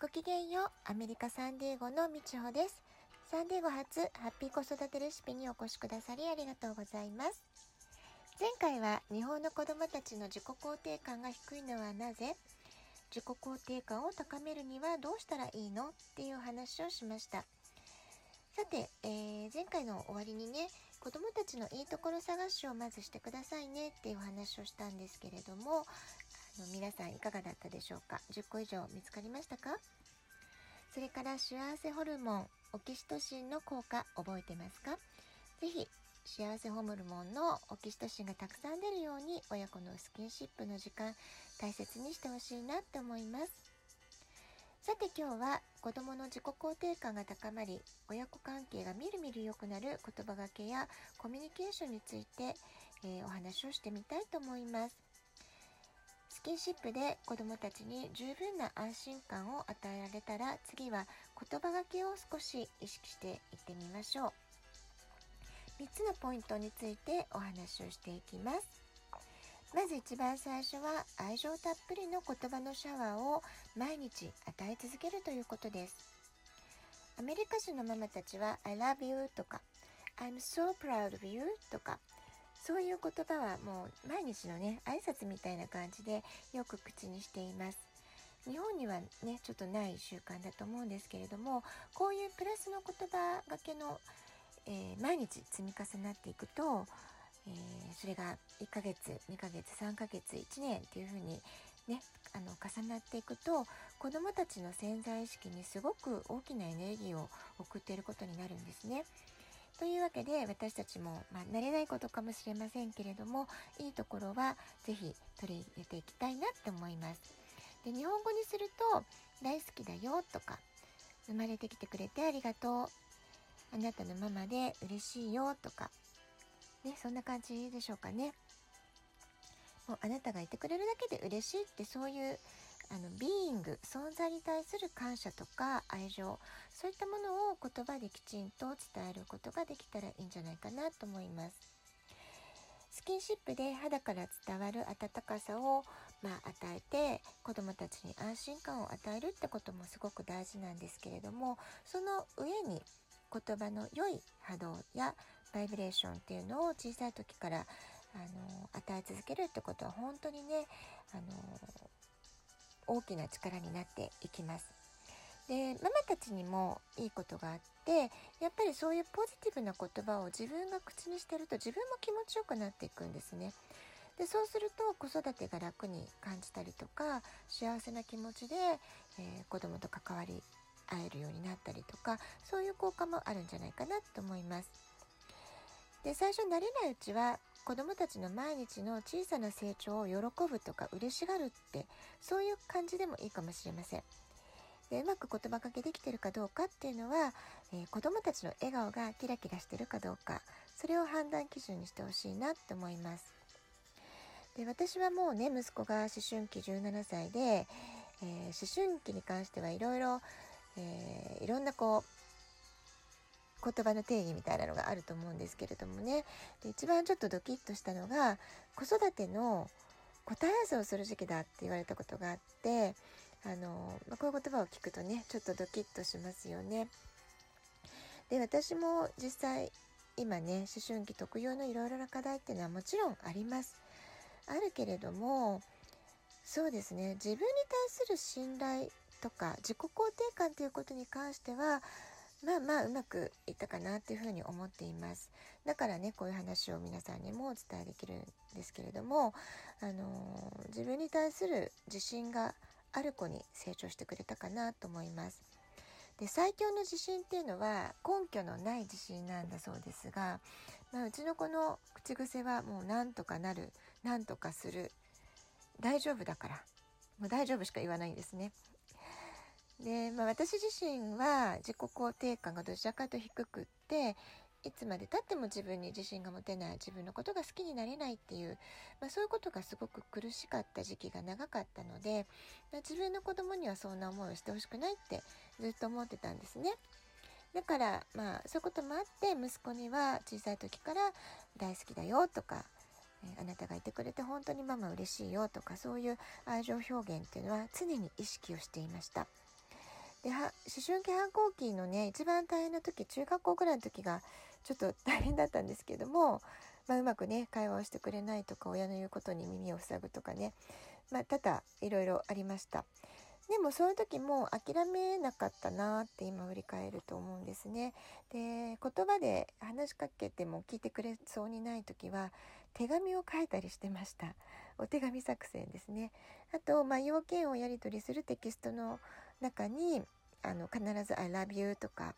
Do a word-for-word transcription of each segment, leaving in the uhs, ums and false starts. ごきげんよう。アメリカサンディエゴのみちほです。サンディエゴ発ハッピー子育てレシピにお越しくださりありがとうございます。前回は日本の子どもたちの自己肯定感が低いのはなぜ、自己肯定感を高めるにはどうしたらいいのっていう話をしました。さて、えー、前回の終わりにね、子どもたちのいいところ探しをまずしてくださいねっていう話をしたんですけれども、皆さんいかがだったでしょうか。じゅっこ以上見つかりましたか。それから幸せホルモンオキシトシンの効果覚えてますか。ぜひ幸せホルモンのオキシトシンがたくさん出るように親子のスキンシップの時間大切にしてほしいなと思います。さて今日は子どもの自己肯定感が高まり親子関係がみるみる良くなる言葉がけやコミュニケーションについて、えー、お話をしてみたいと思います。スキンシップで子どもたちに十分な安心感を与えられたら、次は言葉がけを少し意識していってみましょう。みっつのポイントについてお話をしていきます。まず一番最初は愛情たっぷりの言葉のシャワーを毎日与え続けるということです。アメリカ人のママたちは I love you とか I'm so proud of you とかそういう言葉はもう毎日のね挨拶みたいな感じでよく口にしています。日本にはねちょっとない習慣だと思うんですけれども、こういうプラスの言葉がけの、えー、毎日積み重なっていくと、えー、それがいっかげつにかげつさんかげついちねんっていう風にねあの重なっていくと、子どもたちの潜在意識にすごく大きなエネルギーを送っていることになるんですね。というわけで私たちも、まあ、慣れないことかもしれませんけれども、いいところはぜひ取り入れていきたいなって思います。で、日本語にすると大好きだよとか、生まれてきてくれてありがとう、あなたのママで嬉しいよとか、ね、そんな感じでしょうかね。もうあなたがいてくれるだけで嬉しいって、そういうあのビーイング存在に対する感謝とか愛情、そういったものを言葉できちんと伝えることができたらいいんじゃないかなと思います。スキンシップで肌から伝わる温かさを、まあ、与えて子どもたちに安心感を与えるってこともすごく大事なんですけれども、その上に言葉の良い波動やバイブレーションっていうのを小さい時からあの与え続けるってことは本当にねあの大きな力になっていきます。で、ママたちにもいいことがあって、やっぱりそういうポジティブな言葉を自分が口にしてると自分も気持ちよくなっていくんですね。で、そうすると子育てが楽に感じたりとか、幸せな気持ちで、えー、子供と関わり合えるようになったりとか、そういう効果もあるんじゃないかなと思います。で、最初慣れないうちは子どもたちの毎日の小さな成長を喜ぶとか嬉しがるって、そういう感じでもいいかもしれません。で、うまく言葉かけできてるかどうかっていうのは、えー、子どもたちの笑顔がキラキラしてるかどうか、それを判断基準にしてほしいなと思います。で、私はもうね、息子が思春期じゅうななさいで、えー、思春期に関してはいろいろ、えー、いろんなこう、言葉の定義みたいなのがあると思うんですけれどもね。で、一番ちょっとドキッとしたのが、子育ての答え合わせをする時期だって言われたことがあって、あの、まあ、こういう言葉を聞くとねちょっとドキッとしますよね。で、私も実際今ね思春期特有のいろいろな課題っていうのはもちろんあります。あるけれども、そうですね、自分に対する信頼とか自己肯定感ということに関してはまあまあうまくいったかなっていうふうに思っています。だからね、こういう話を皆さんにもお伝えできるんですけれども、あのー、自分に対する自信がある子に成長してくれたかなと思います。で、最強の自信っていうのは根拠のない自信なんだそうですが、まあ、うちの子の口癖はもうなんとかなる、なんとかする、大丈夫だから、もう大丈夫しか言わないんですね。で、まあ、私自身は自己肯定感がどちらかと低くって、いつまでたっても自分に自信が持てない、自分のことが好きになれないっていう、まあ、そういうことがすごく苦しかった時期が長かったので、まあ、自分の子供にはそんな思いをしてほしくないってずっと思ってたんですね。だから、まあ、そういうこともあって息子には小さい時から大好きだよとか、あなたがいてくれて本当にママ嬉しいよとか、そういう愛情表現っていうのは常に意識をしていました。では思春期反抗期のね一番大変な時、中学校ぐらいの時がちょっと大変だったんですけれども、まあ、うまくね会話をしてくれないとか、親の言うことに耳を塞ぐとかね、まあ、多々いろいろありました。でもそういう時も諦めなかったなって今振り返ると思うんですね。で、言葉で話しかけても聞いてくれそうにない時は手紙を書いたりしてました。お手紙作戦ですね。あと、まあ、要件をやり取りするテキストの中にあの必ず I love you とか、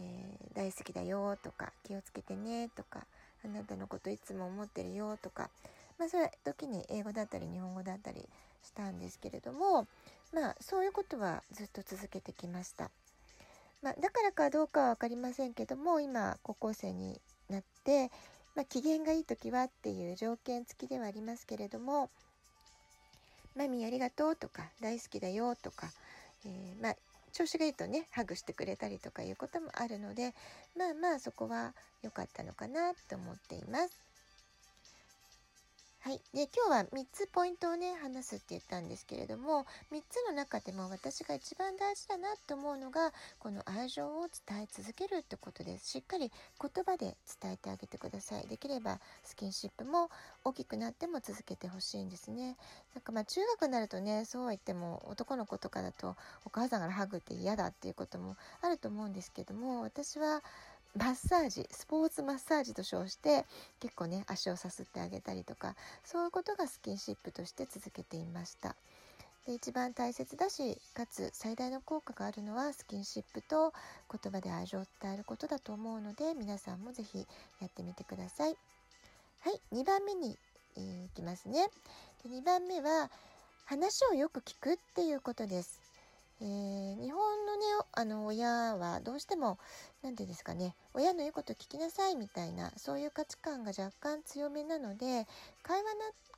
えー、大好きだよとか、気をつけてねとか、あなたのこといつも思ってるよとか、まあ、そういう時に英語だったり日本語だったりしたんですけれども、まあ、そういうことはずっと続けてきました。まあ、だからかどうかは分かりませんけども、今高校生になって、まあ、機嫌がいい時はっていう条件付きではありますけれども、マミーありがとうとか、大好きだよとか、えー、まあ調子がいいとねハグしてくれたりとかいうこともあるので、まあまあそこは良かったのかなと思っています。はい、で今日はみっつポイントをね話すって言ったんですけれども、みっつの中でも私が一番大事だなと思うのが、この愛情を伝え続けるってことです。しっかり言葉で伝えてあげてください。できればスキンシップも大きくなっても続けてほしいんですね。なんかまあ中学になるとね、そうは言っても男の子とかだとお母さんからハグって嫌だっていうこともあると思うんですけども、私はマッサージ、スポーツマッサージと称して結構ね足をさすってあげたりとか、そういうことがスキンシップとして続けていました。で一番大切だし、かつ最大の効果があるのはスキンシップと言葉で愛情を伝えることだと思うので、皆さんもぜひやってみてください。はい、にばんめに、えー、いきますね。でにばんめは話をよく聞くっていうことです。えー、日本のねあの親はどうしてもなんていうんですかね、親の言うこと聞きなさいみたいな、そういう価値観が若干強めなので、会話な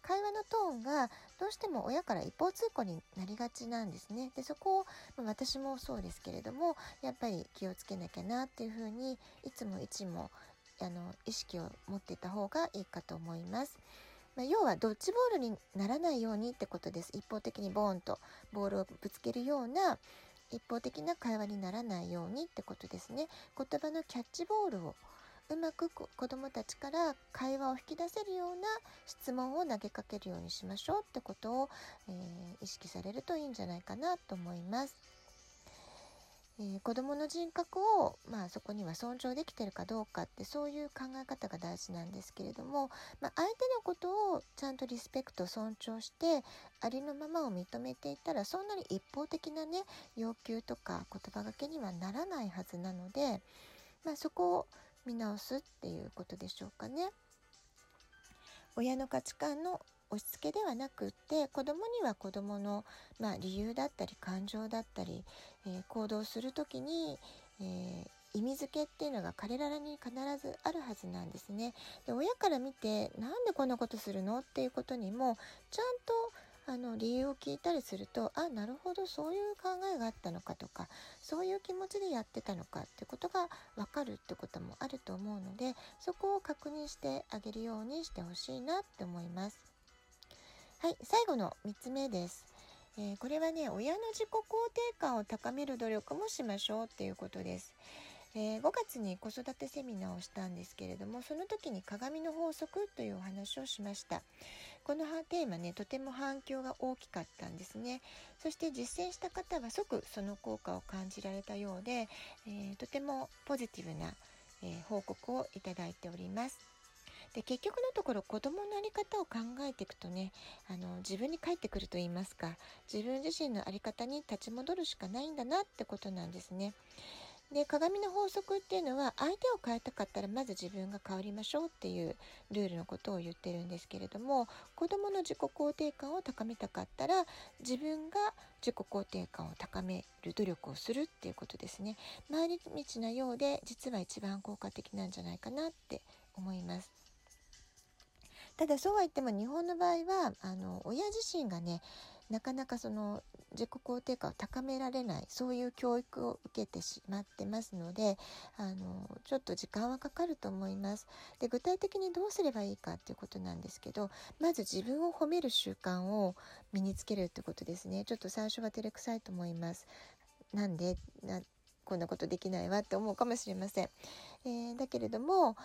会話のトーンがどうしても親から一方通行になりがちなんですね。でそこを、まあ、私もそうですけれども、やっぱり気をつけなきゃなっていうふうにいつもいつもあの意識を持っていた方がいいかと思います。まあ、要はドッジボールにならないようにってことです。一方的にボーンとボールをぶつけるような一方的な会話にならないようにってことですね。言葉のキャッチボールをうまく子どもたちから会話を引き出せるような質問を投げかけるようにしましょうってことを、えー、意識されるといいんじゃないかなと思います。えー、子どもの人格を、まあ、そこには尊重できてるかどうかって、そういう考え方が大事なんですけれども、まあ、相手のことをちゃんとリスペクト、尊重してありのままを認めていたら、そんなに一方的なね要求とか言葉がけにはならないはずなので、まあ、そこを見直すっていうことでしょうかね。親の価値観の押し付けではなくって、子どもには子どもの、まあ、理由だったり感情だったり、えー、行動するときに、えー、意味付けっていうのが彼らに必ずあるはずなんですね。で親から見てなんでこんなことするのっていうことにもちゃんとあの理由を聞いたりすると、あ、なるほど、そういう考えがあったのかとか、そういう気持ちでやってたのかってことが分かるってこともあると思うので、そこを確認してあげるようにしてほしいなって思います。はい、最後のみっつめです。えー、これはね、親の自己肯定感を高める努力もしましょうっていうことです。えー、ごがつに子育てセミナーをしたんですけれども、その時に鏡の法則というお話をしました。このテーマね、とても反響が大きかったんですね。そして実践した方は即その効果を感じられたようで、えー、とてもポジティブな、えー、報告をいただいております。で結局のところ、子どもの在り方を考えていくとね、あの自分に返ってくるといいますか、自分自身の在り方に立ち戻るしかないんだなってことなんですね。で鏡の法則っていうのは、相手を変えたかったらまず自分が変わりましょうっていうルールのことを言ってるんですけれども、子どもの自己肯定感を高めたかったら自分が自己肯定感を高める努力をするっていうことですね。毎日のようで実は一番効果的なんじゃないかなって思います。ただそうは言っても日本の場合はあの親自身がねなかなかその自己肯定感を高められない、そういう教育を受けてしまってますので、あのちょっと時間はかかると思います。で具体的にどうすればいいかっていうことなんですけど、まず自分を褒める習慣を身につけるってことですね。ちょっと最初は照れくさいと思います。なんでなこんなことできないわって思うかもしれません、えー、だけれども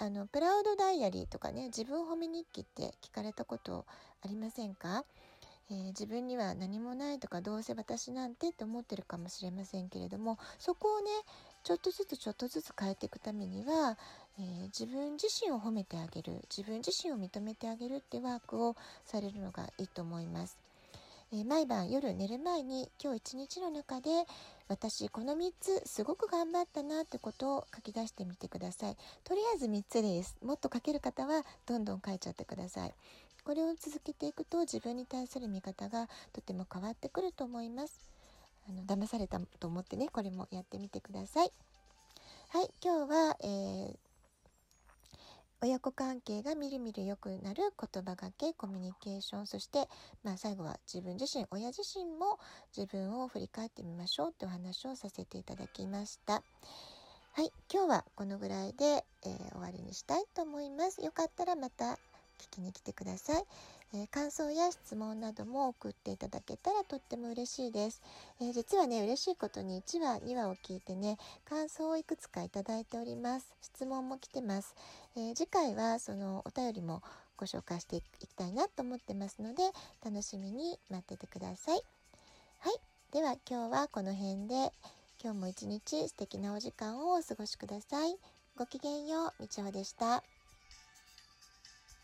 あのプラウドダイアリーとかね、自分褒め日記って聞かれたことありませんか？えー、自分には何もないとか、どうせ私なんてって思ってるかもしれませんけれども、そこをねちょっとずつちょっとずつ変えていくためには、えー、自分自身を褒めてあげる、自分自身を認めてあげるってワークをされるのがいいと思います。えー、毎晩夜寝る前に、今日一日の中で私このみっつすごく頑張ったなってことを書き出してみてください。とりあえずみっつです。もっと書ける方はどんどん書いちゃってください。これを続けていくと自分に対する見方がとても変わってくると思います。あの騙されたと思ってね、これもやってみてください。はい、今日は、えー、親子関係がみるみる良くなる言葉がけ、コミュニケーション、そして、まあ、最後は自分自身、親自身も自分を振り返ってみましょうというお話をさせていただきました。はい、今日はこのぐらいで、えー、終わりにしたいと思います。よかったらまた聞きに来てください。えー、感想や質問なども送っていただけたらとっても嬉しいです。えー、実はね、嬉しいことにいちわにわを聞いてね、感想をいくつかいただいております。質問も来てます。えー、次回はそのお便りもご紹介していきたいなと思ってますので、楽しみに待っててください。はい、では今日はこの辺で、今日も一日素敵なお時間をお過ごしください。ごきげんよう。みちほでした。